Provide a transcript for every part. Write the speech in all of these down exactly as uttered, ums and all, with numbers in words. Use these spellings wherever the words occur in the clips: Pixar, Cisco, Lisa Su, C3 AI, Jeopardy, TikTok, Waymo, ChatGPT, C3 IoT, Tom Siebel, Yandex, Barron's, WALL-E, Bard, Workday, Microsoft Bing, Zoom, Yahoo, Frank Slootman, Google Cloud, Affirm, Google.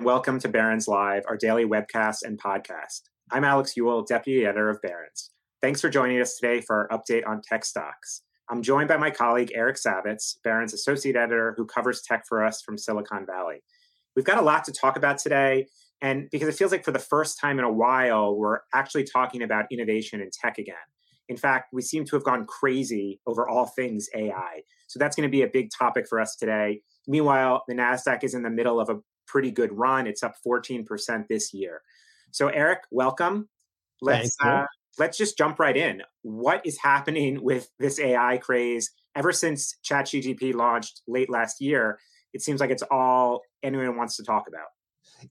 Welcome to Barron's Live, our daily webcast and podcast. I'm Alex Ewell, Deputy Editor of Barron's. Thanks for joining us today for our update on tech stocks. I'm joined by my colleague, Eric Savitz, Barron's Associate Editor, who covers tech for us from Silicon Valley. We've got a lot to talk about today, and because it feels like for the first time in a while, we're actually talking about innovation in tech again. In fact, we seem to have gone crazy over all things A I. So that's going to be a big topic for us today. Meanwhile, the Nasdaq is in the middle of a pretty good run. It's up fourteen percent this year. So Eric, welcome. Let's uh, let's just jump right in. What is happening with this A I craze? Ever since ChatGPT launched late last year, it seems like it's all anyone wants to talk about.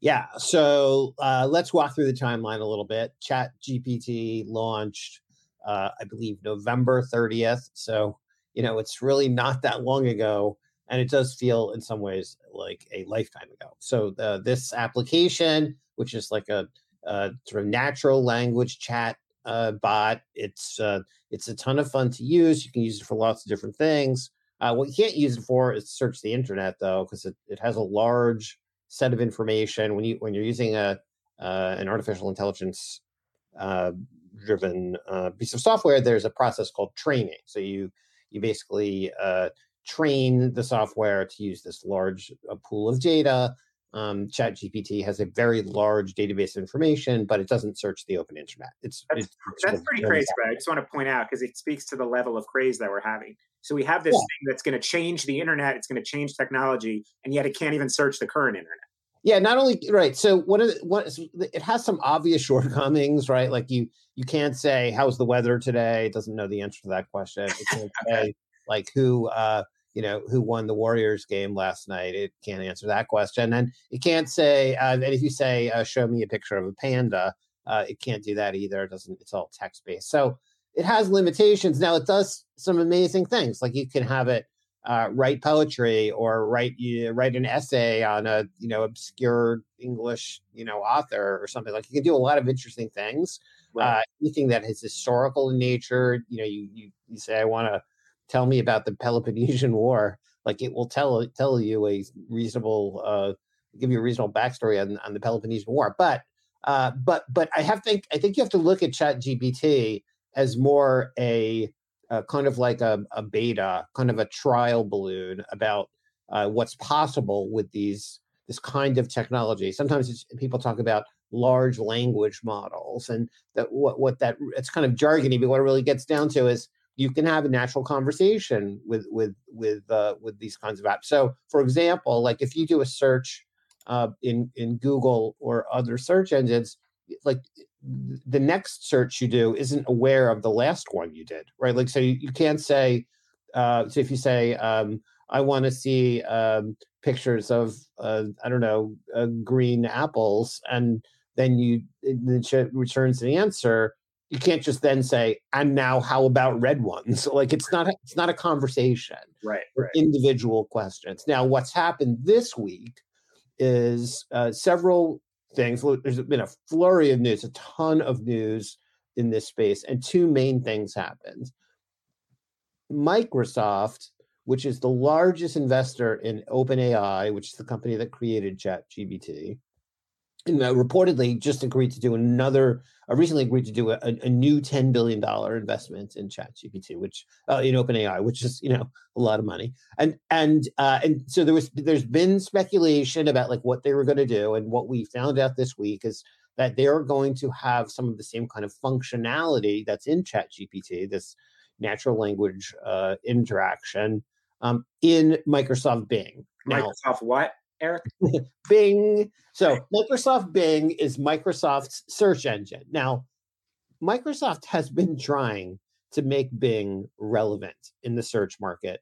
Yeah. So uh, let's walk through the timeline a little bit. ChatGPT launched, uh, I believe, November thirtieth. So, you know, it's really not that long ago. And it does feel in some ways like a lifetime ago. So the, this application, which is like a, a sort of natural language chat uh, bot, it's uh, it's a ton of fun to use. You can use it for lots of different things. Uh, what you can't use it for is search the internet, though, because it, it has a large set of information. When you when you're using a uh, an artificial intelligence uh, driven uh, piece of software, there's a process called training. So you you basically uh, train the software to use this large uh, pool of data. Um, ChatGPT has a very large database of information, but it doesn't search the open internet. It's that's, it's, that's it's, pretty crazy. But I just want to point out because it speaks to the level of craze that we're having. So we have this yeah. thing that's going to change the internet. It's going to change technology, and yet it can't even search the current internet. Yeah, not only right. So what is what? Is, it has some obvious shortcomings, right? Like you you can't say how's the weather today. It doesn't know the answer to that question. It can't okay. say like who. Uh, You know, who won the Warriors game last night? It can't answer that question. And it can't say, uh, and if you say, uh, show me a picture of a panda, uh, it can't do that either. It doesn't, it's all text-based. So it has limitations. Now it does some amazing things. Like you can have it uh, write poetry or write you write an essay on a, you know, obscure English, you know, author or something. Like you can do a lot of interesting things. Right. Uh, anything that is historical in nature, you know, you you, you say, I want to, tell me about the Peloponnesian War. Like it will tell tell you a reasonable, uh, give you a reasonable backstory on, on the Peloponnesian War. But uh, but but I have think I think you have to look at ChatGPT as more a, a kind of like a, a beta, kind of a trial balloon about uh, what's possible with these this kind of technology. Sometimes it's, people talk about large language models, and that what what that it's kind of jargony, but what it really gets down to is you can have a natural conversation with with with uh, with these kinds of apps. So, for example, like if you do a search uh, in in Google or other search engines, like the next search you do isn't aware of the last one you did, right? Like, so you, you can't say. Uh, so, if you say, um, "I want to see um, pictures of uh, I don't know uh, green apples," and then you it returns the answer. You can't just then say, and now how about red ones? Like it's not, it's not a conversation. Right, right. Individual questions. Now, what's happened this week is uh, several things. There's been a flurry of news, a ton of news in this space. And two main things happened. Microsoft, which is the largest investor in OpenAI, which is the company that created ChatGPT, and reportedly just agreed to do another, uh, recently agreed to do a, a new ten billion dollars investment in ChatGPT, which uh, in OpenAI, which is, you know, a lot of money. And and uh, and so there was, there's been speculation about like what they were going to do. And what we found out this week is that they are going to have some of the same kind of functionality that's in ChatGPT, this natural language uh, interaction um, in Microsoft Bing. Now, Microsoft what? Eric? Bing. So Microsoft Bing is Microsoft's search engine. Now, Microsoft has been trying to make Bing relevant in the search market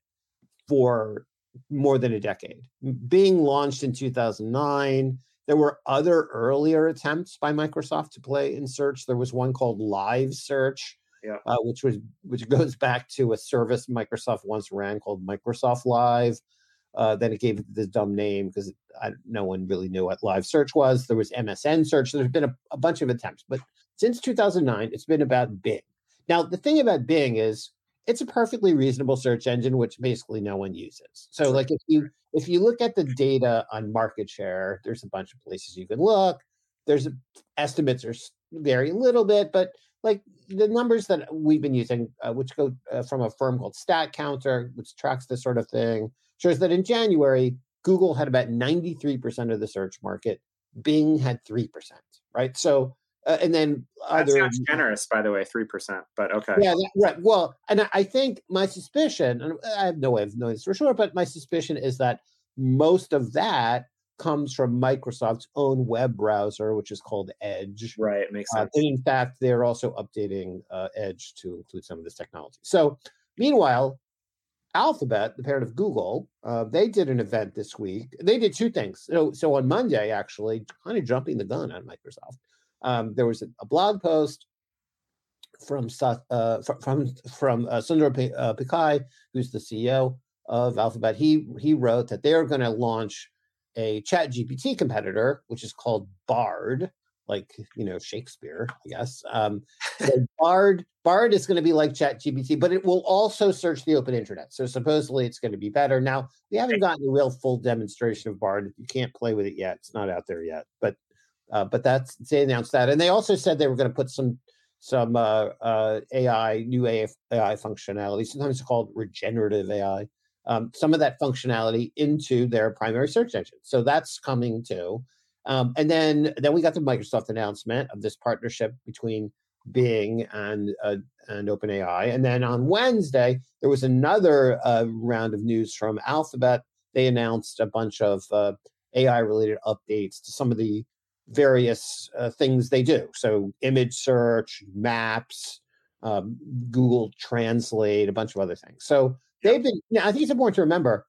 for more than a decade. Bing launched in two thousand nine. There were other earlier attempts by Microsoft to play in search. There was one called Live Search, yeah. uh, which was which goes back to a service Microsoft once ran called Microsoft Live. Uh, then it gave this dumb name because no one really knew what Live Search was. There was M S N Search. There's been a, a bunch of attempts. But since two thousand nine, it's been about Bing. Now, the thing about Bing is it's a perfectly reasonable search engine, which basically no one uses. So like if you if you look at the data on market share, there's a bunch of places you can look. There's estimates are vary a little bit, but like the numbers that we've been using, uh, which go uh, from a firm called StatCounter, which tracks this sort of thing, shows that in January, Google had about ninety-three percent of the search market. Bing had three percent, right? So, uh, and then other... That sounds generous, by the way, three percent, but okay. Yeah, that, right. Well, and I think my suspicion, and I have no way of knowing this for sure, but my suspicion is that most of that comes from Microsoft's own web browser, which is called Edge. Right, makes sense. Uh, and in fact, they're also updating uh, Edge to include some of this technology. So meanwhile, Alphabet, the parent of Google, uh, they did an event this week. They did two things. So, so on Monday, actually, kind of jumping the gun on Microsoft, um, there was a, a blog post from uh, from from uh, Sundar Pichai, who's the C E O of Alphabet. He he wrote that they're going to launch a ChatGPT competitor, which is called Bard, like, you know, Shakespeare, I guess. Um, so Bard, Bard is going to be like ChatGPT, but it will also search the open internet. So supposedly it's going to be better. Now, we haven't gotten a real full demonstration of Bard. You can't play with it yet. It's not out there yet. But uh, but that's, they announced that. And they also said they were going to put some some uh, uh, A I, new A I functionality. Sometimes it's called regenerative A I. Um, some of that functionality into their primary search engine. So that's coming too. Um, and then, then we got the Microsoft announcement of this partnership between Bing and uh, and OpenAI. And then on Wednesday, there was another uh, round of news from Alphabet. They announced a bunch of uh, A I-related updates to some of the various uh, things they do. So image search, maps, um, Google Translate, a bunch of other things. So they've been, you know, I think it's important to remember,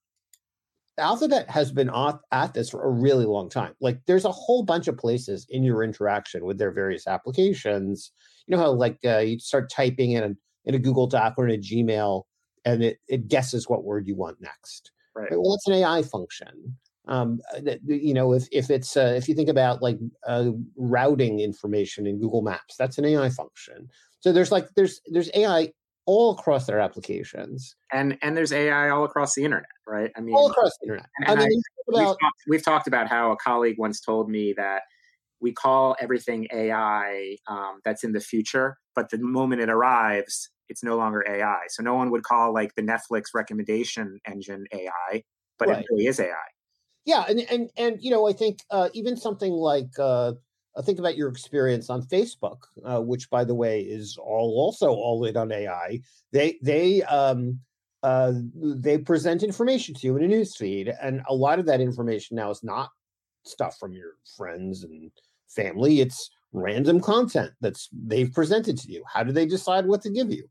Alphabet has been off at this for a really long time. Like, there's a whole bunch of places in your interaction with their various applications. You know how, like, uh, you start typing in a, in a Google Doc or in a Gmail, and it, it guesses what word you want next. Right. But, well, that's an A I function. Um, that, you know, if if it's uh, if you think about like uh, routing information in Google Maps, that's an A I function. So there's like there's there's A I all across their applications, and and there's A I all across the internet, right? I mean, all across the internet. And, and I mean, I, about, we've, talked, we've talked about how a colleague once told me that we call everything A I um, that's in the future, but the moment it arrives, it's no longer A I. So no one would call like the Netflix recommendation engine A I, but right. It really is A I. Yeah, and and and you know, I think uh, even something like. Uh, Think about your experience on Facebook, uh, which, by the way, is all also all in on A I. They they um, uh, they present information to you in a newsfeed, and a lot of that information now is not stuff from your friends and family. It's random content that's they've presented to you. How do they decide what to give you?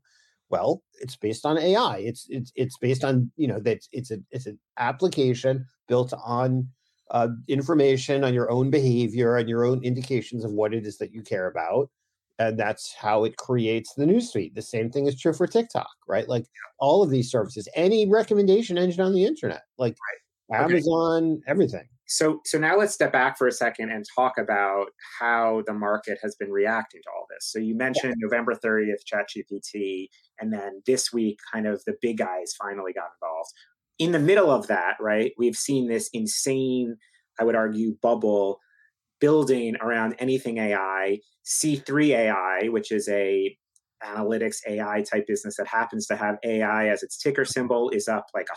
Well, it's based on A I. It's it's it's based on, you know, that it's a it's an application built on. Uh, information on your own behavior and your own indications of what it is that you care about. And that's how it creates the newsfeed. The same thing is true for TikTok, right? Like all of these services, any recommendation engine on the internet, like right. Amazon, okay. Everything. So, so now let's step back for a second and talk about how the market has been reacting to all this. So you mentioned yeah. November thirtieth, ChatGPT, and then this week, kind of the big guys finally got involved. In the middle of that, right, we've seen this insane, I would argue, bubble building around anything A I, C three A I, which is a analytics A I type business that happens to have A I as its ticker symbol, is up like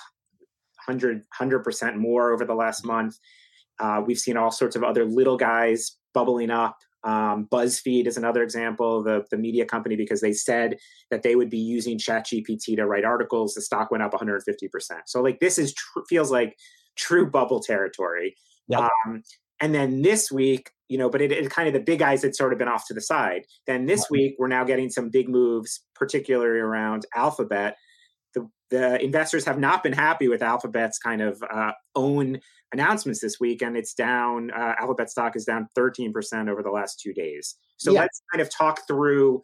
one hundred percent more over the last month. Uh, we've seen all sorts of other little guys bubbling up. Um, BuzzFeed is another example, the, the media company, because they said that they would be using ChatGPT to write articles. The stock went up one hundred fifty percent. So like this is tr- feels like true bubble territory. Yep. Um, and then this week, you know, but it, it kind of the big guys had sort of been off to the side. Then this week, we're now getting some big moves, particularly around Alphabet. the, the investors have not been happy with Alphabet's kind of uh, own announcements this week, and it's down, uh, Alphabet stock is down thirteen percent over the last two days. So yeah. let's kind of talk through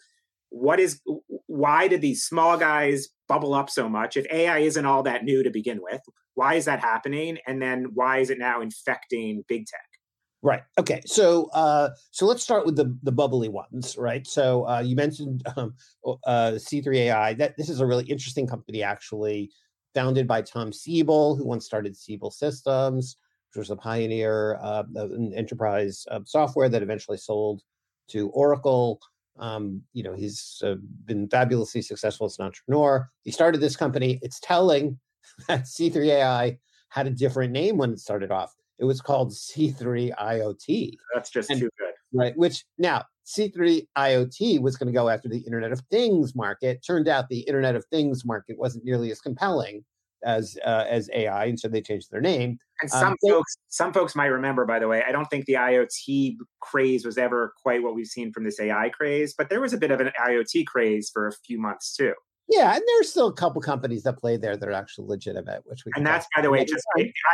what is, why did these small guys bubble up so much? If A I isn't all that new to begin with, why is that happening? And then why is it now infecting big tech? Right. Okay. So, uh, so let's start with the, the bubbly ones, right? So, uh, you mentioned um, uh, C three A I. That this is a really interesting company, actually, founded by Tom Siebel, who once started Siebel Systems, which was a pioneer uh, of an enterprise uh, software that eventually sold to Oracle. Um, you know, he's uh, been fabulously successful as an entrepreneur. He started this company. It's telling that C three A I had a different name when it started off. It was called C three I O T. That's just and, too good. Right. Which now C three I O T was going to go after the Internet of Things market. Turned out the Internet of Things market wasn't nearly as compelling as uh, as A I, and so they changed their name. And some um, folks, some folks might remember, by the way, I don't think the I O T craze was ever quite what we've seen from this A I craze, but there was a bit of an I O T craze for a few months too. Yeah, and there's still a couple companies that play there that are actually legitimate, which we. And that's, by the way, just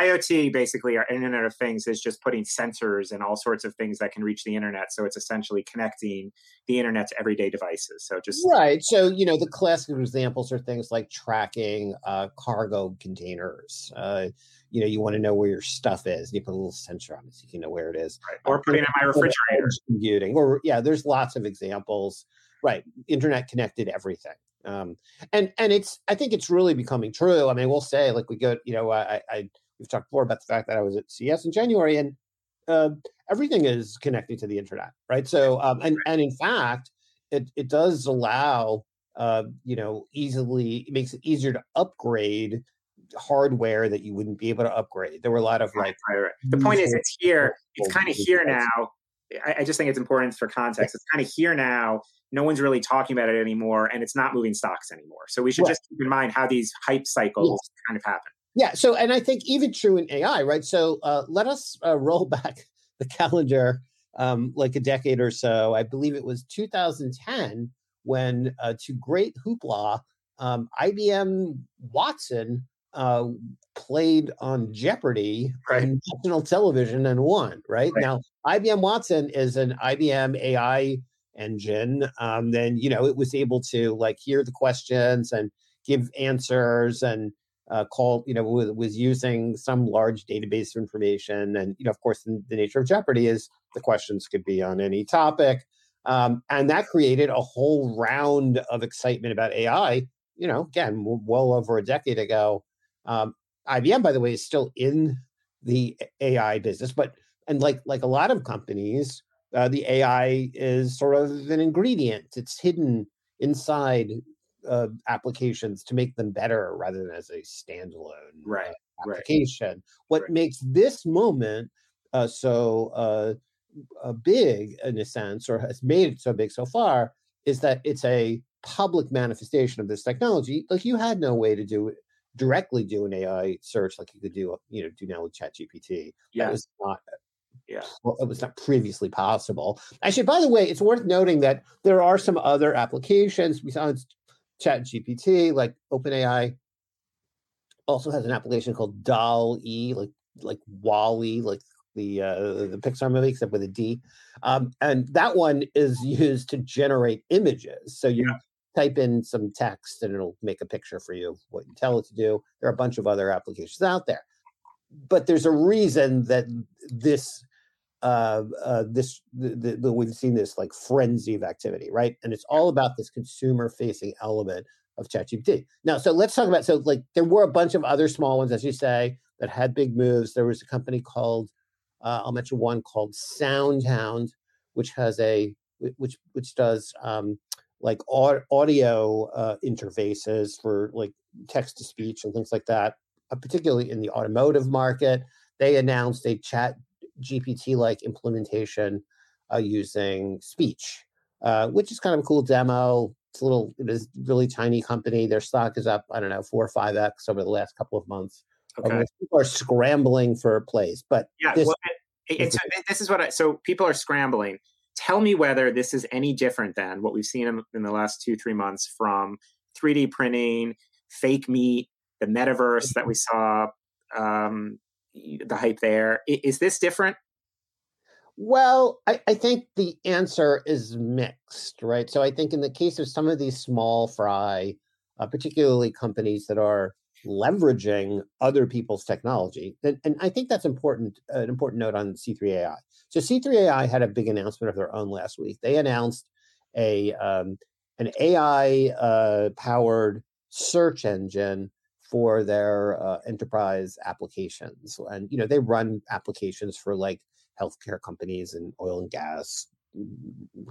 I O T basically, our Internet of Things is just putting sensors and all sorts of things that can reach the internet. So it's essentially connecting the internet to everyday devices. So just right. So you know, the classic examples are things like tracking uh, cargo containers. Uh, you know, you want to know where your stuff is, and you put a little sensor on it so you can know where it is. Right. Or um, putting it in my refrigerator. Computing, or yeah, there's lots of examples. Right, internet connected everything. Um, and and it's I think it's really becoming true. I mean, we'll say like we go, you know, I, I we've talked before about the fact that I was at C E S in January, and uh, everything is connected to the internet, right? So um, and and in fact, it it does allow uh, you know easily it makes it easier to upgrade hardware that you wouldn't be able to upgrade. There were a lot of like right, right, right. The point is it's here. It's kind of here now. I, I just think it's important for context. It's kind of here now. No one's really talking about it anymore, and it's not moving stocks anymore. So we should right. just keep in mind how these hype cycles yeah. kind of happen. Yeah. So, and I think even true in A I, right? So uh, let us uh, roll back the calendar um, like a decade or so. I believe it was two thousand ten when, uh, to great hoopla, um, I B M Watson uh, played on Jeopardy right. on national television and won, right? right? Now, I B M Watson is an I B M A I engine, um, then, you know, it was able to like hear the questions and give answers and uh, call, you know, w- was using some large database of information. And, you know, of course, the, the nature of Jeopardy is the questions could be on any topic. Um, and that created a whole round of excitement about A I, you know, again, w- well over a decade ago. Um, I B M, by the way, is still in the A I business, but, and like like a lot of companies, Uh, the A I is sort of an ingredient. It's hidden inside uh, applications to make them better rather than as a standalone right, uh, application. Right. What right. makes this moment uh, so uh, uh, big, in a sense, or has made it so big so far, is that it's a public manifestation of this technology. Like you had no way to do it, directly do an A I search like you could do, you know, do now with ChatGPT. Yeah. That was not... Yeah, well, it was not previously possible. Actually, by the way, it's worth noting that there are some other applications besides ChatGPT, like OpenAI also has an application called D A L L E, like like WALL-E, like the uh, the Pixar movie, except with a D. Um, and that one is used to generate images. So you yeah. type in some text and it'll make a picture for you of what you tell it to do. There are a bunch of other applications out there. But there's a reason that this Uh, uh, this the, the, the, we've seen this like frenzy of activity, right? And it's all about this consumer-facing element of ChatGPT. Now, so let's talk about so like there were a bunch of other small ones, as you say, that had big moves. There was a company called uh, I'll mention one called SoundHound, which has a which which does um, like au- audio uh, interfaces for like text to speech and things like that, uh, particularly in the automotive market. They announced a chat. G P T-like implementation uh, using speech, uh, which is kind of a cool demo. It's a little, it is a really tiny company. Their stock is up, I don't know, four or five X over the last couple of months. Okay. Um, people are scrambling for plays, but yeah, this, well, it, it, so this is what I. So people are scrambling. Tell me whether this is any different than what we've seen in, in the last two, three months from three D printing, fake meat, the metaverse that we saw, um, the hype there. Is this different? Well, I, I think the answer is mixed, right? So I think in the case of some of these small fry, uh, particularly companies that are leveraging other people's technology, and, and I think that's important, uh, an important note on C three A I. So C three A I had a big announcement of their own last week. They announced a um, an A I-powered uh, search engine for their uh, enterprise applications. And, you know, they run applications for like healthcare companies and oil and gas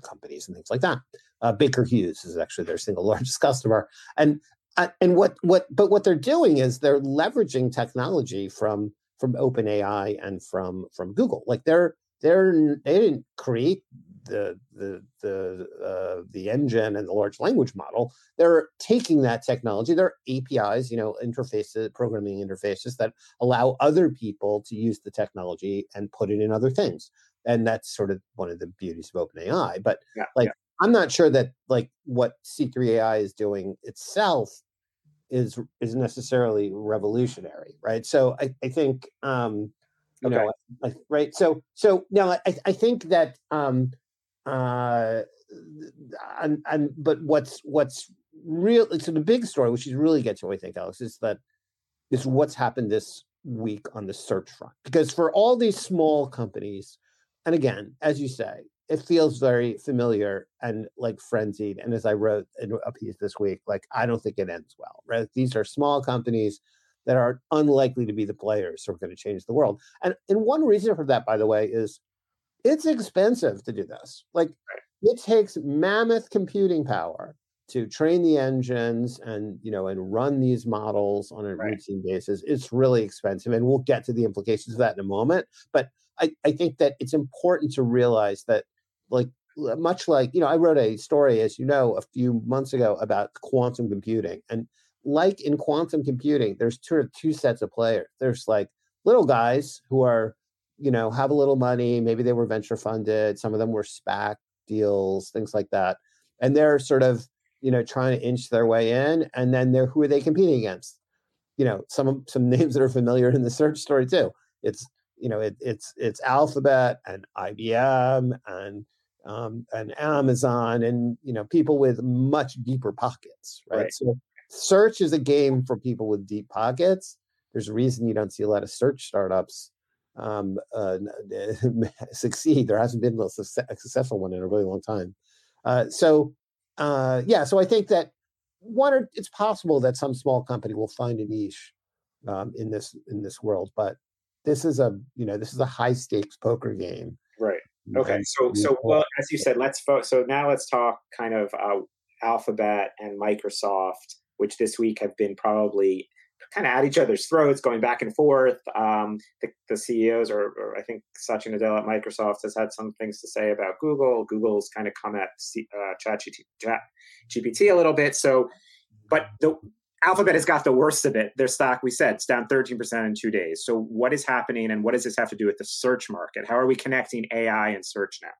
companies and things like that. Uh, Baker Hughes is actually their single largest customer. And uh, and what what but what they're doing is they're leveraging technology from from OpenAI and from from Google. Like they're they're they didn't create the the the uh, the engine and the large language model. They're taking that technology. They're A P Is, you know, interfaces, programming interfaces that allow other people to use the technology and put it in other things. And that's sort of one of the beauties of OpenAI. But yeah, like, yeah. I'm not sure that like what C three A I is doing itself is is necessarily revolutionary, right? So I, I think um, you okay. know, I, I, right? So so now I I think that. Um, Uh, and, and but what's what's real? So the big story, which you really get to, I think, Alex, is that is what's happened this week on the search front. Because for all these small companies, and again, as you say, it feels very familiar and like frenzied. And as I wrote in a piece this week, like I don't think it ends well. Right? These are small companies that are unlikely to be the players who are going to change the world. And and one reason for that, by the way, is it's expensive to do this. Like it takes mammoth computing power to train the engines and, you know, and run these models on a right. routine basis. It's really expensive. And we'll get to the implications of that in a moment. But I, I think that it's important to realize that like much like, you know, I wrote a story, as you know, a few months ago about quantum computing. And like in quantum computing, there's sort of two sets of players. There's like little guys who are, you know, have a little money. Maybe they were venture funded. Some of them were SPAC deals, things like that. And they're sort of, you know, trying to inch their way in. And then they're, who are they competing against? You know, some some names that are familiar in the search story too. It's, you know, it, it's it's Alphabet and I B M and um, and Amazon and, you know, people with much deeper pockets, right? right? So search is a game for people with deep pockets. There's a reason you don't see a lot of search startups Um, uh, succeed. There hasn't been a successful one in a really long time. Uh, so, uh, yeah. So I think that one, or, it's possible that some small company will find a niche um, in this in this world. But this is a you know this is a high stakes poker game. Right. Okay. So so well, as you said, let's fo- so now let's talk kind of uh, Alphabet and Microsoft, which this week have been probably kind of at each other's throats, going back and forth. Um, the, the C E Os, or, or I think Satya Nadella at Microsoft has had some things to say about Google. Google's kind of come at C, uh, ChatGPT a little bit. So, but the Alphabet has got the worst of it. Their stock, we said, it's down thirteen percent in two days. So what is happening and what does this have to do with the search market? How are we connecting A I and search now?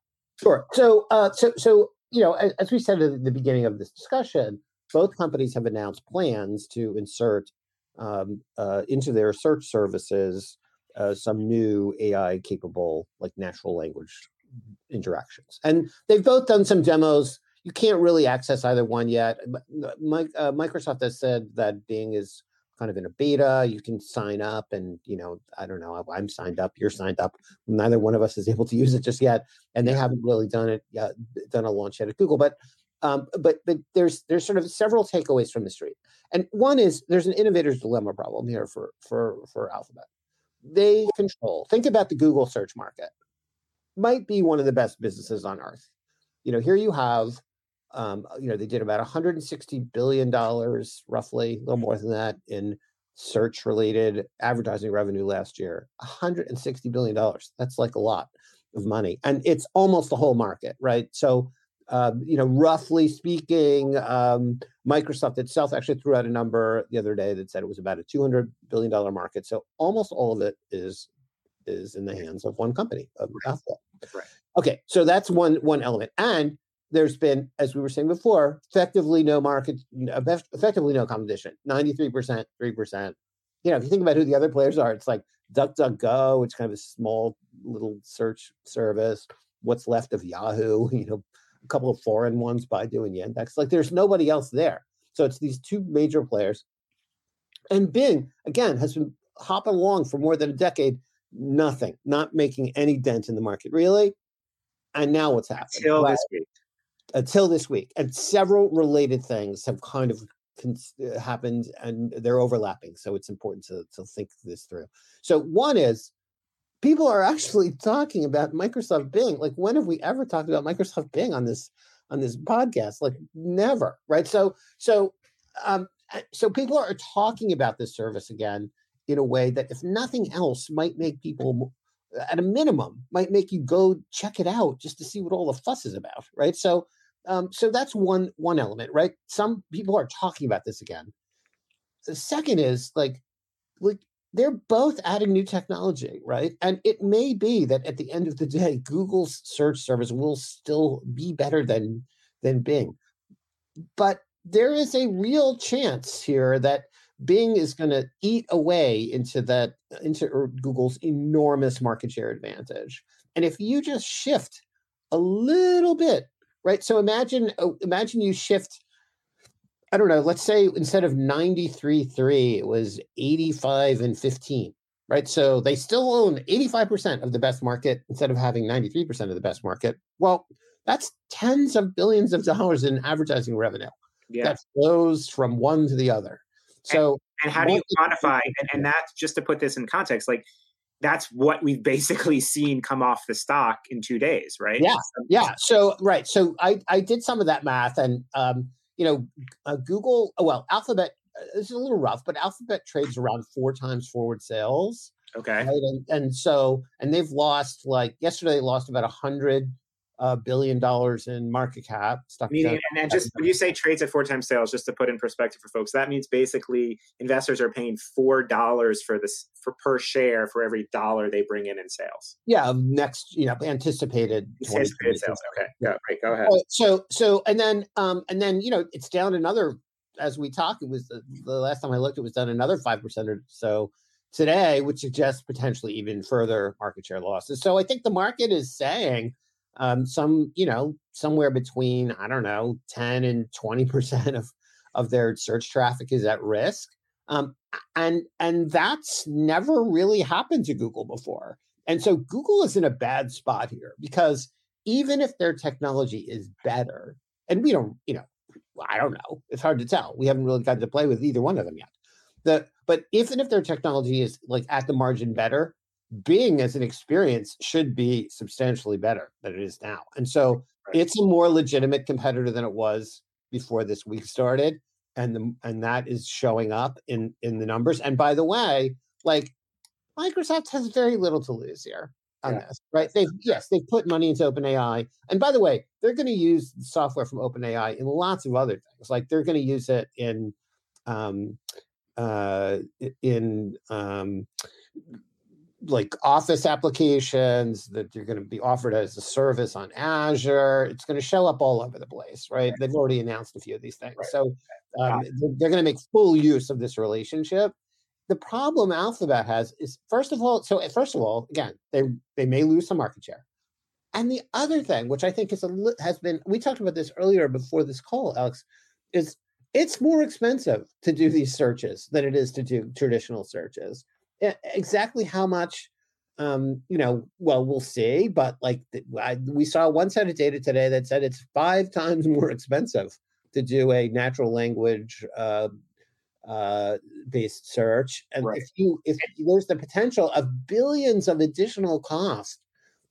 Sure. So, uh, so, so you know, as, as we said at the beginning of this discussion, both companies have announced plans to insert Um, uh, into their search services, uh, some new A I-capable, like natural language interactions. And they've both done some demos. You can't really access either one yet. My, uh, Microsoft has said that Bing is kind of in a beta. You can sign up and, you know, I don't know, I'm signed up, you're signed up. Neither one of us is able to use it just yet. And they haven't really done it yet, done a launch yet at Google. But Um, but but there's there's sort of several takeaways from the street, and one is there's an innovator's dilemma problem here for for for Alphabet. They control. Think about the Google search market. Might be one of the best businesses on earth. You know, here you have, um, you know, they did about one hundred sixty billion dollars, roughly a little more than that, in search-related advertising revenue last year. one hundred sixty billion dollars. That's like a lot of money, and it's almost the whole market, right? So. Um, you know, roughly speaking, um, Microsoft itself actually threw out a number the other day that said it was about a two hundred billion dollars market. So almost all of it is is in the hands of one company, of Alphabet. Right. Okay, so that's one one element. And there's been, as we were saying before, effectively no market, effectively no competition, ninety-three percent, three percent. You know, if you think about who the other players are, it's like DuckDuckGo, which is kind of a small little search service, what's left of Yahoo, you know, a couple of foreign ones, Baidu and Yandex. Like there's nobody else there. So it's these two major players. And Bing, again, has been hopping along for more than a decade, nothing, not making any dent in the market, really. And now what's happening? Until this week. Until this week. And several related things have kind of happened and they're overlapping. So it's important to, to think this through. So one is people are actually talking about Microsoft Bing. Like when have we ever talked about Microsoft Bing on this, on this podcast? Like never. Right. So, so, um, so people are talking about this service again in a way that if nothing else might make people at a minimum might make you go check it out just to see what all the fuss is about. Right. So, Um, so that's one one element, right? Some people are talking about this again. The second is like, like they're both adding new technology, right? And it may be that at the end of the day, Google's search service will still be better than than Bing. But there is a real chance here that Bing is going to eat away into that into Google's enormous market share advantage. And if you just shift a little bit. Right. So imagine imagine you shift, I don't know, let's say instead of ninety-three three, it was eighty-five and fifteen. Right. So they still own eighty-five percent of the best market instead of having ninety-three percent of the best market. Well, that's tens of billions of dollars in advertising revenue. Yeah. That flows from one to the other. So and, and how do you quantify? And, and that's just to put this in context, like that's what we've basically seen come off the stock in two days, right? Yeah, yeah. So, right. So I, I did some of that math and, um, you know, uh, Google, well, Alphabet, uh, this is a little rough, but Alphabet trades around four times forward sales. Okay. Right? And, and so, and they've lost like, yesterday they lost about one hundred uh, billion dollars in market cap. Stuff. Meaning, and then just when you say trades at four times sales, just to put in perspective for folks, that means basically investors are paying four dollars for this for per share for every dollar they bring in in sales. Yeah, next, you know, anticipated anticipated sales. Okay, yeah. Go, right, go ahead. So, so, and then, um, and then, you know, it's down another. As we talk, it was the, the last time I looked, it was down another five percent or so today, which suggests potentially even further market share losses. So, I think the market is saying. Um, some, you know, somewhere between, I don't know, ten and twenty percent of, of their search traffic is at risk. Um, and, and that's never really happened to Google before. And so Google is in a bad spot here because even if their technology is better, and we don't, you know, I don't know, it's hard to tell. We haven't really gotten to play with either one of them yet. The, but even if their technology is like at the margin better, Bing as an experience should be substantially better than it is now. And so it's a more legitimate competitor than it was before this week started. And the, and that is showing up in, in the numbers. And by the way, like Microsoft has very little to lose here on yeah. this, right? They've, yes, they've put money into OpenAI. And by the way, they're going to use the software from OpenAI in lots of other things. Like they're going to use it in, um, uh, in, um, like Office applications that you're going to be offered as a service on Azure. It's going to show up all over the place, right? They've already announced a few of these things. Right. So um, they're going to make full use of this relationship. The problem Alphabet has is, first of all, so first of all, again, they, they may lose some market share. And the other thing, which I think is a, has been, we talked about this earlier before this call, Alex, is it's more expensive to do these searches than it is to do traditional searches. Exactly how much, um, you know, well, we'll see. But like the, I, we saw one set of data today that said it's five times more expensive to do a natural language uh, uh, based search. And right. if you if there's the potential of billions of additional cost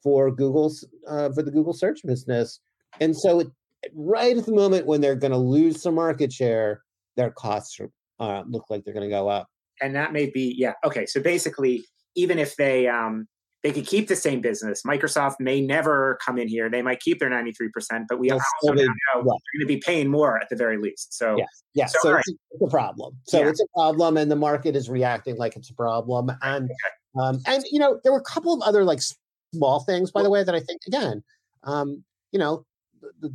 for Google's uh, for the Google search business. And so it, right at the moment when they're going to lose some market share, their costs uh, look like they're going to go up. And that may be, yeah. Okay. So basically, even if they um, they could keep the same business, Microsoft may never come in here. They might keep their ninety-three percent, but we That's also now know yeah. they're going to be paying more at the very least. So, yeah, yeah. so, so right. it's, it's a problem. So yeah. it's a problem and the market is reacting like it's a problem. And, okay. um, and you know, there were a couple of other like small things, by the way, that I think, again, um, you know, the, the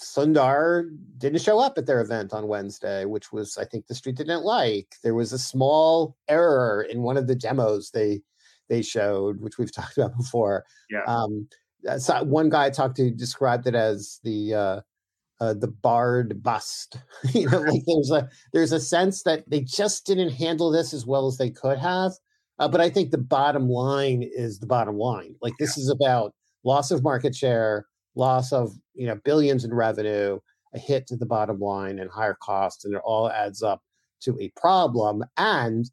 Sundar didn't show up at their event on Wednesday, which was, I think, the street didn't like. There was a small error in one of the demos they they showed, which we've talked about before. Yeah. Um, so one guy I talked to described it as the uh, uh, the Bard bust. You know, like there's a there's a sense that they just didn't handle this as well as they could have. Uh, but I think the bottom line is the bottom line. Like this yeah. is about loss of market share, loss of you know billions in revenue, a hit to the bottom line, and higher costs, and it all adds up to a problem. And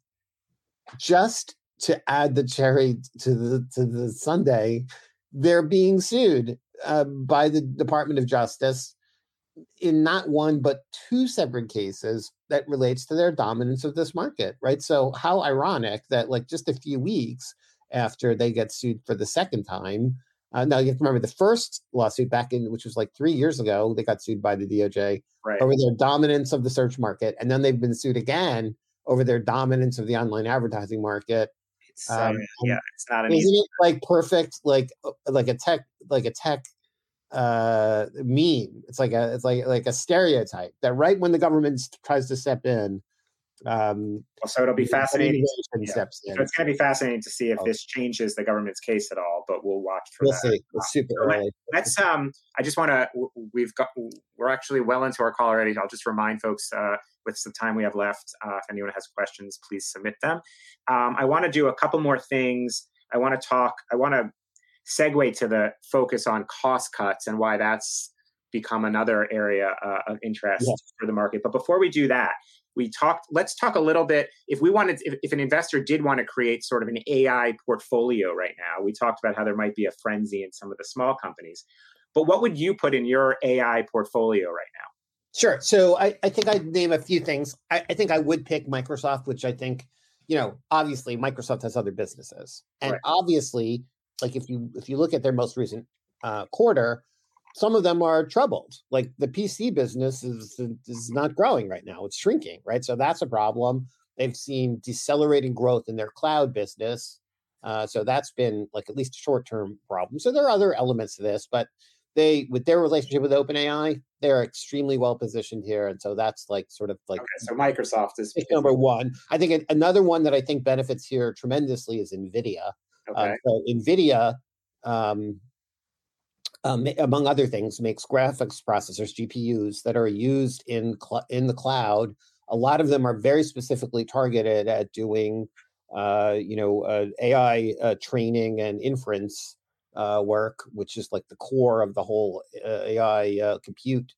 just to add the cherry to the to the sundae, they're being sued uh, by the Department of Justice in not one but two separate cases that relates to their dominance of this market, right? So how ironic that like just a few weeks after they get sued for the second time. Uh, now you have to remember the first lawsuit back in, which was like three years ago, they got sued by the D O J right. over their dominance of the search market. And then they've been sued again over their dominance of the online advertising market. It's, um, yeah, it's not an isn't easy. It like perfect, like, like a tech, like a tech uh, meme. It's like a, it's like, like a stereotype that right when the government tries to step in, um, well, so it'll be fascinating. Yeah. So it's going to be fascinating to see if this changes the government's case at all. But we'll watch for we'll that. See. It's super so early. Let's. Um, I just want to. We've got. We're actually well into our call already. I'll just remind folks uh, with some time we have left. Uh, if anyone has questions, please submit them. Um, I want to do a couple more things. I want to talk. I want to segue to the focus on cost cuts and why that's become another area uh, of interest yeah. for the market. But before we do that. We talked, let's talk a little bit, if we wanted, if, if an investor did want to create sort of an A I portfolio right now, we talked about how there might be a frenzy in some of the small companies, but what would you put in your A I portfolio right now? Sure. So I, I think I'd name a few things. I, I think I would pick Microsoft, which I think, you know, obviously Microsoft has other businesses. And right. obviously, like if you, if you look at their most recent uh, quarter, some of them are troubled. Like the P C business is, is not growing right now. It's shrinking, right? So that's a problem. They've seen decelerating growth in their cloud business. Uh, so that's been like at least a short-term problem. So there are other elements to this, but they, with their relationship with OpenAI, they're extremely well-positioned here. And so that's like sort of like- Okay, so Microsoft is- number one. I think another one that I think benefits here tremendously is NVIDIA. Okay. Uh, so NVIDIA, um, Um, among other things, makes graphics processors, G P Us, that are used in cl- in the cloud. A lot of them are very specifically targeted at doing, uh, you know, uh, A I uh, training and inference uh, work, which is like the core of the whole uh, A I uh, compute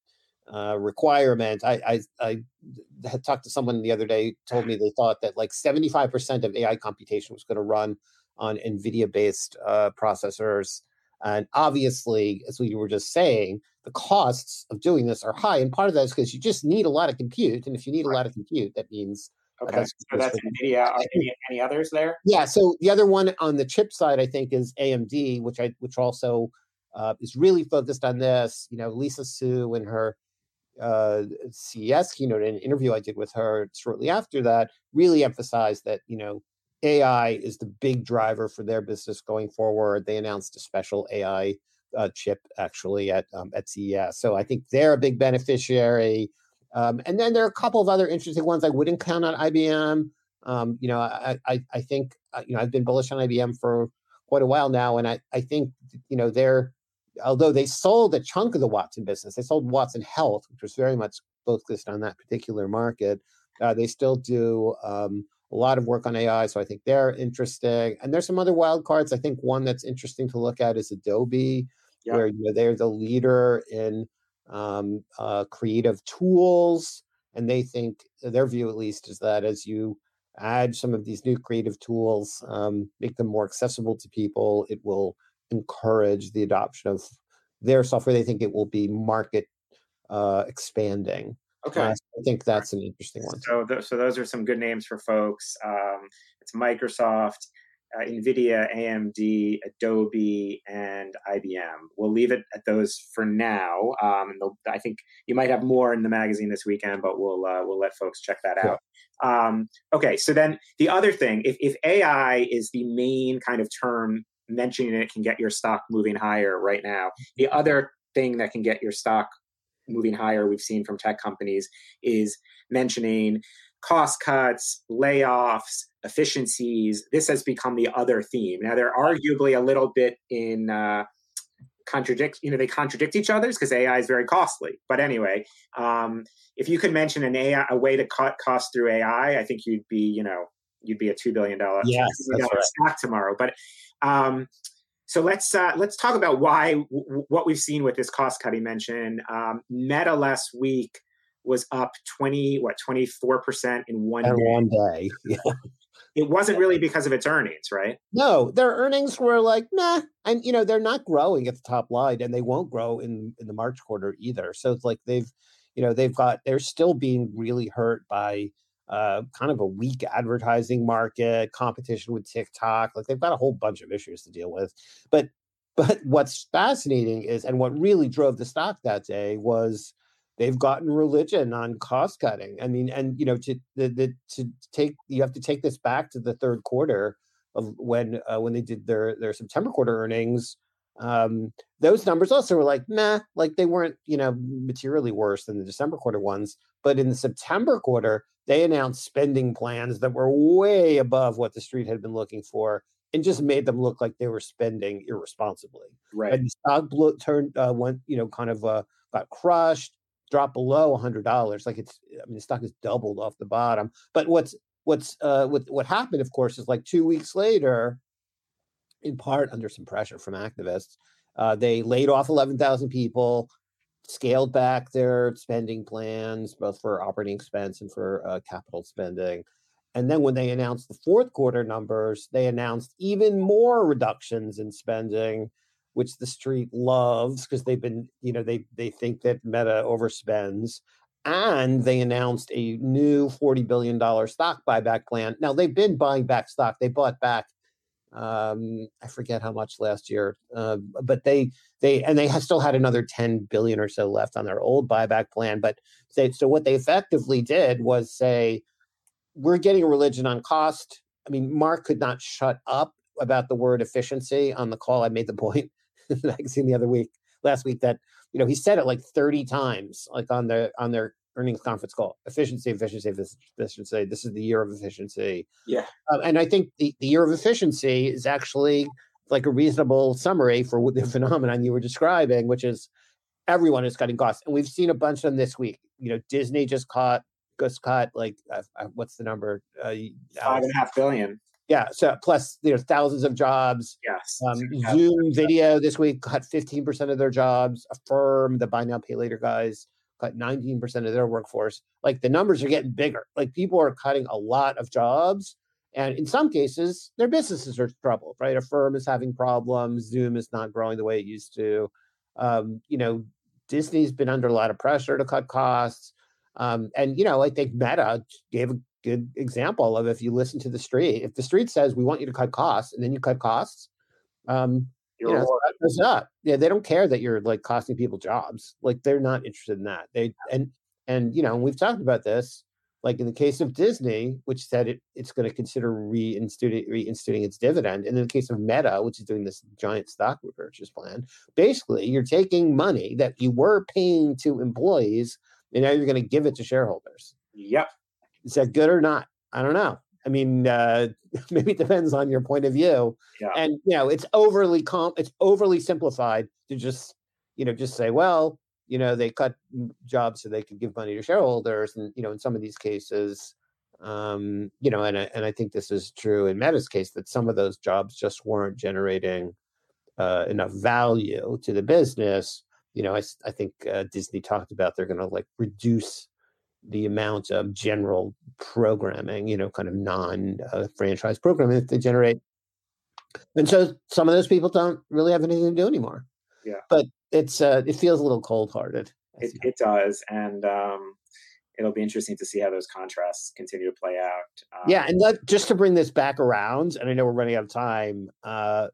uh, requirement. I, I I had talked to someone the other day, told me they thought that like seventy-five percent of A I computation was going to run on NVIDIA-based uh, processors. And obviously, as we were just saying, the costs of doing this are high. And part of that is because you just need a lot of compute. And if you need right. a lot of compute, that means... Okay, uh, that's so that's NVIDIA. Are any, any others there? Yeah, so the other one on the chip side, I think, is A M D, which I which also uh, is really focused on this. You know, Lisa Su in her uh, C E S keynote, in an interview I did with her shortly after that, really emphasized that, you know, A I is the big driver for their business going forward. They announced a special A I uh, chip actually at um, at C E S. So I think they're a big beneficiary. Um, and then there are a couple of other interesting ones I wouldn't count on I B M. Um, you know, I, I I think you know I've been bullish on I B M for quite a while now, and I I think you know they're although they sold a chunk of the Watson business, they sold Watson Health, which was very much focused on that particular market. Uh, they still do. Um, A lot of work on A I, so I think they're interesting. And there's some other wild cards. I think one that's interesting to look at is Adobe, yeah. where you know, they're the leader in um, uh, creative tools. And they think, their view at least, is that as you add some of these new creative tools, um, make them more accessible to people, it will encourage the adoption of their software. They think it will be market uh, expanding. Okay, uh, I think that's an interesting one. So, th- so those are some good names for folks. Um, it's Microsoft, uh, NVIDIA, A M D, Adobe, and I B M. We'll leave it at those for now. Um, I think you might have more in the magazine this weekend, but we'll uh, we'll let folks check that out. Yeah. Um, okay, so then the other thing, if if A I is the main kind of term mentioned, and it can get your stock moving higher right now. The other thing that can get your stock moving higher we've seen from tech companies is mentioning cost cuts, layoffs, efficiencies. This has become the other theme. Now, they're arguably a little bit in uh, contradict, you know, they contradict each other because A I is very costly. But anyway, um, if you could mention an A I, a way to cut costs through A I, I think you'd be, you know, you'd be a two billion dollars yes, stock right. tomorrow. But um, so let's uh, let's talk about why w- what we've seen with this cost cutting mention. Um, Meta last week was up twenty, what, twenty-four percent in one in day. one day. Yeah. It wasn't really because of its earnings, right? No, their earnings were like, nah. And, you know, they're not growing at the top line, and they won't grow in, in the March quarter either. So it's like they've, you know, they've got, they're still being really hurt by uh, kind of a weak advertising market, competition with TikTok. Like they've got a whole bunch of issues to deal with. But, but what's fascinating is, and what really drove the stock that day was, they've gotten religion on cost cutting. I mean, and you know, to the, the to take you have to take this back to the third quarter of when uh, when they did their their September quarter earnings. Um, those numbers also were like, nah, like they weren't, you know, materially worse than the December quarter ones. But in the September quarter, they announced spending plans that were way above what the street had been looking for, and just made them look like they were spending irresponsibly. Right. And the stock blo- turned uh, went, you know, kind of uh, got crushed. Drop below one hundred dollars. Like it's, I mean, the stock has doubled off the bottom. But what's what's uh, what what happened, of course, is like two weeks later, in part under some pressure from activists, uh, they laid off eleven thousand people, scaled back their spending plans, both for operating expense and for uh, capital spending. And then when they announced the fourth quarter numbers, they announced even more reductions in spending, which the street loves because they've been, you know, they they think that Meta overspends. And they announced a new forty billion dollars stock buyback plan. Now, they've been buying back stock. They bought back, um, I forget how much last year, uh, but they, they and they have still had another ten billion dollars or so left on their old buyback plan. But they, so what they effectively did was say, we're getting a religion on cost. I mean, Mark could not shut up about the word efficiency on the call. I made the point. The magazine the other week, last week, that you know he said it like thirty times, like on their on their earnings conference call. Efficiency, efficiency, efficiency. This is the year of efficiency. Yeah, um, and I think the, the year of efficiency is actually like a reasonable summary for the phenomenon you were describing, which is everyone is cutting costs, and we've seen a bunch of them this week. You know, Disney just caught just caught like uh, what's the number? Uh, Five and a half billion. Yeah. So plus, you know, thousands of jobs. Yes. Um, Zoom Video this week cut fifteen percent of their jobs. Affirm, the buy now, pay later guys, cut nineteen percent of their workforce. Like the numbers are getting bigger. Like people are cutting a lot of jobs. And in some cases, their businesses are in trouble, right? Affirm is having problems. Zoom is not growing the way it used to. Um, you know, Disney's been under a lot of pressure to cut costs. Um, and, you know, I think Meta gave a good example of, if you listen to the street, if the street says we want you to cut costs and then you cut costs, um you know, it's not, yeah, they don't care that you're like costing people jobs. Like they're not interested in that. They and and you know, we've talked about this, like in the case of Disney, which said it, it's going to consider reinstituting reinstituting its dividend, and in the case of Meta, which is doing this giant stock repurchase plan, basically you're taking money that you were paying to employees and now you're going to give it to shareholders. Yep. Is that good or not? I don't know. I mean, uh, maybe it depends on your point of view. Yeah. And, you know, it's overly com- it's overly simplified to just, you know, just say, well, you know, they cut jobs so they could give money to shareholders. And, you know, in some of these cases, um, you know, and I, and I think this is true in Meta's case, that some of those jobs just weren't generating uh, enough value to the business. You know, I, I think uh, Disney talked about they're going to like reduce the amount of general programming, you know, kind of non-franchise uh, programming that they generate. And so some of those people don't really have anything to do anymore. Yeah. But it's uh, it feels a little cold-hearted. It, it does. And um, it'll be interesting to see how those contrasts continue to play out. Um, yeah. And that, just to bring this back around, and I know we're running out of time, uh,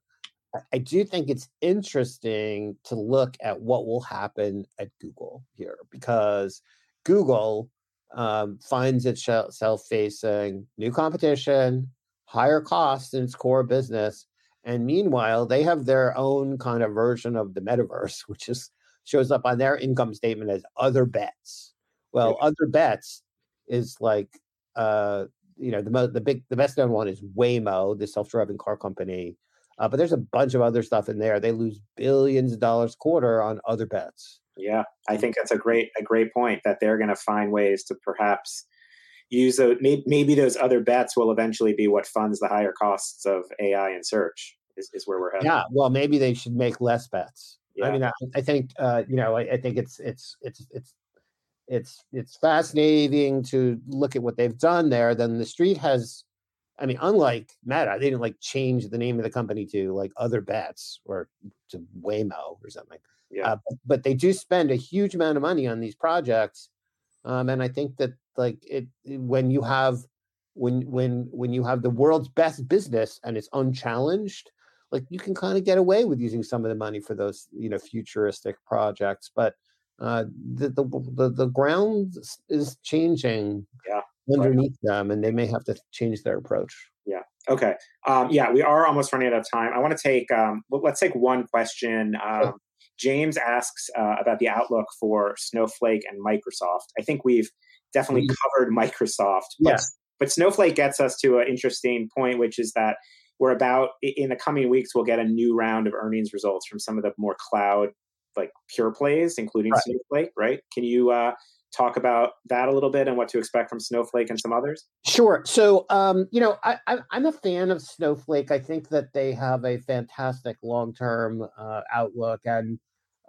I do think it's interesting to look at what will happen at Google here, because Google Um, finds itself facing new competition, higher costs in its core business. And meanwhile, they have their own kind of version of the metaverse, which is shows up on their income statement as other bets. Well, yeah. Other bets is like, uh, you know, the most, the big, the best known one is Waymo, the self-driving car company. Uh, but there's a bunch of other stuff in there. They lose billions of dollars a quarter on other bets. Yeah, I think that's a great a great point that they're going to find ways to perhaps use those. Maybe, maybe those other bets will eventually be what funds the higher costs of A I and search is, is where we're heading. Yeah, well, maybe they should make less bets. Yeah. I mean, I, I think uh, you know, I, I think it's it's it's it's it's it's fascinating to look at what they've done there. Then the street has. I mean, unlike Meta, they didn't like change the name of the company to like other bets or to Waymo or something. Yeah. Uh, but, but they do spend a huge amount of money on these projects, um, and I think that like it when you have when when when you have the world's best business and it's unchallenged, like you can kind of get away with using some of the money for those you know futuristic projects. But uh, the, the the the ground is changing. Yeah. Underneath them, and they may have to change their approach. Yeah. Okay. Um, yeah, we are almost running out of time. I want to take, um, let's take one question. Um, sure. James asks uh, about the outlook for Snowflake and Microsoft. I think we've definitely covered Microsoft, but, yeah. but Snowflake gets us to an interesting point, which is that we're about, in the coming weeks, we'll get a new round of earnings results from some of the more cloud, like pure plays, including right. Snowflake, right? Can you, uh, talk about that a little bit and what to expect from Snowflake and some others? Sure. So, um, you know, I, I, I'm a fan of Snowflake. I think that they have a fantastic long-term uh, outlook, and,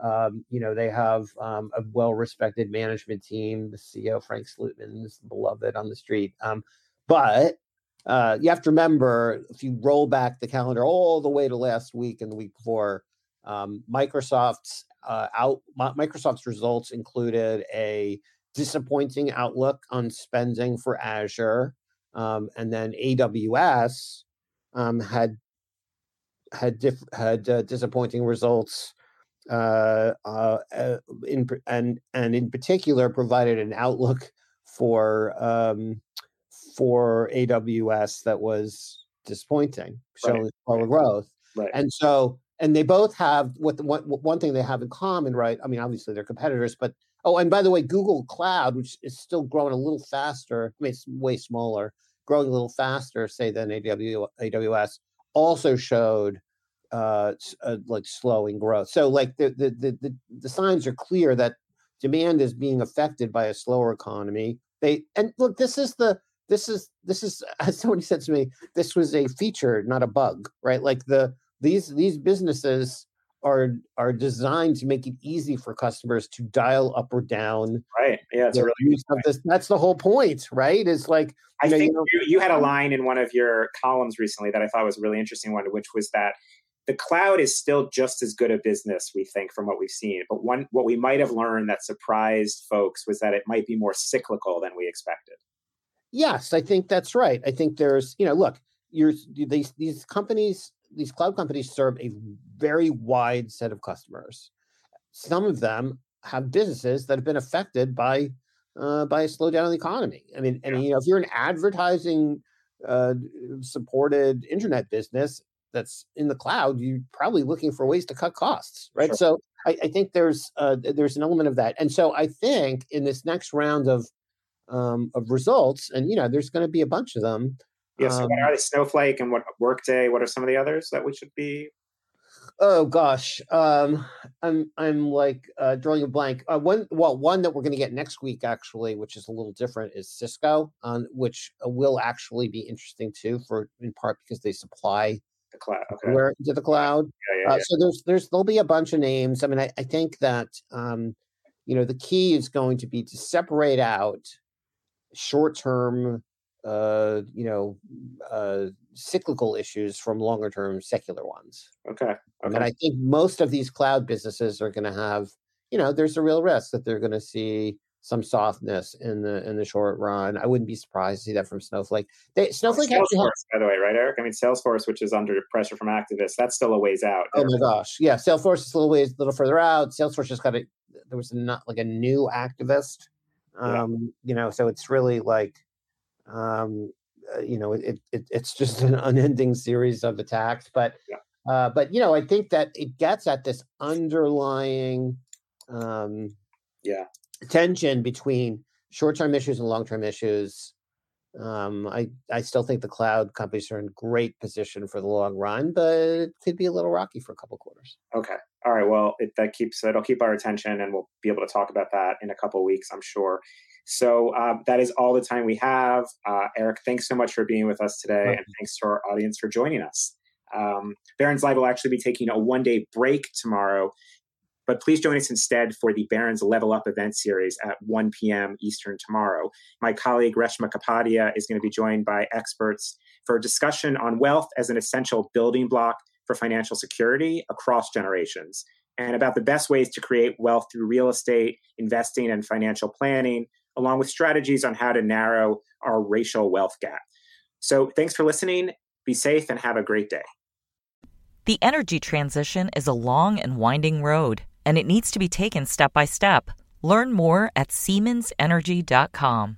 um, you know, they have um, a well-respected management team. The C E O, Frank Slootman, is beloved on the street. Um, but uh, you have to remember, if you roll back the calendar all the way to last week and the week before, Um, Microsoft's uh, out Microsoft's results included a disappointing outlook on spending for Azure, um, and then A W S um, had had diff- had uh, disappointing results, uh, uh, in, and and in particular provided an outlook for um, for A W S that was disappointing, showing slower growth, right. and so. And they both have what the, one, one thing they have in common, right? I mean, obviously they're competitors, but oh, and by the way, Google Cloud, which is still growing a little faster, I mean, it's way smaller, growing a little faster, say, than A W S, also showed uh, uh, like slowing growth. So, like the the the the, the signs are clear that demand is being affected by a slower economy. They and look, this is the this is this is as somebody said to me, this was a feature, not a bug, right? Like the These these businesses are are designed to make it easy for customers to dial up or down. Right. Yeah. It's a really use of this. That's the whole point, right? It's like I know, think you, know, you, you had a line in one of your columns recently that I thought was a really interesting one, which was that the cloud is still just as good a business, we think, from what we've seen. But one what we might have learned that surprised folks was that it might be more cyclical than we expected. Yes, I think that's right. I think there's, you know, look, you're these these companies. These cloud companies serve a very wide set of customers. Some of them have businesses that have been affected by uh, by a slowdown in the economy. I mean, and you know, if you're an advertising uh, supported internet business that's in the cloud, you're probably looking for ways to cut costs, right? Sure. So I, I think there's uh, there's an element of that, and so I think in this next round of um, of results, and you know, there's going to be a bunch of them. Yeah, so what are they? Snowflake and what Workday? What are some of the others that we should be? Oh gosh, um, I'm I'm like uh, drawing a blank. Uh, one well, one that we're going to get next week actually, which is a little different, is Cisco, um, which will actually be interesting too, for in part because they supply the cloud okay. where to the cloud. Yeah, yeah, yeah. Uh, so there's there's there'll be a bunch of names. I mean, I, I think that um, you know the key is going to be to separate out short term. Uh, you know, uh, cyclical issues from longer-term secular ones. Okay. okay. And I think most of these cloud businesses are going to have, you know, there's a real risk that they're going to see some softness in the in the short run. I wouldn't be surprised to see that from Snowflake. They, Snowflake Salesforce, actually has, by the way, right, Eric? I mean, Salesforce, which is under pressure from activists, that's still a ways out. There. Oh my gosh, yeah, Salesforce is a little ways, a little further out. Salesforce just got a there was not like a new activist, um, yeah. you know, so it's really like. Um, you know, it, it it's just an unending series of attacks. But, yeah. uh, but you know, I think that it gets at this underlying um, yeah. tension between short-term issues and long-term issues. Um, I, I still think the cloud companies are in great position for the long run, but it could be a little rocky for a couple quarters. Okay. All right. Well, it, that keeps, it'll keep our attention, and we'll be able to talk about that in a couple of weeks, I'm sure. So uh, that is all the time we have. Uh, Eric, thanks so much for being with us today. Right. And thanks to our audience for joining us. Um, Barron's Live will actually be taking a one-day break tomorrow, but please join us instead for the Barron's Level Up event series at one p.m. Eastern tomorrow. My colleague Reshma Kapadia is going to be joined by experts for a discussion on wealth as an essential building block for financial security across generations, and about the best ways to create wealth through real estate, investing, and financial planning, along with strategies on how to narrow our racial wealth gap. So thanks for listening. Be safe and have a great day. The energy transition is a long and winding road, and it needs to be taken step by step. Learn more at Siemens Energy dot com.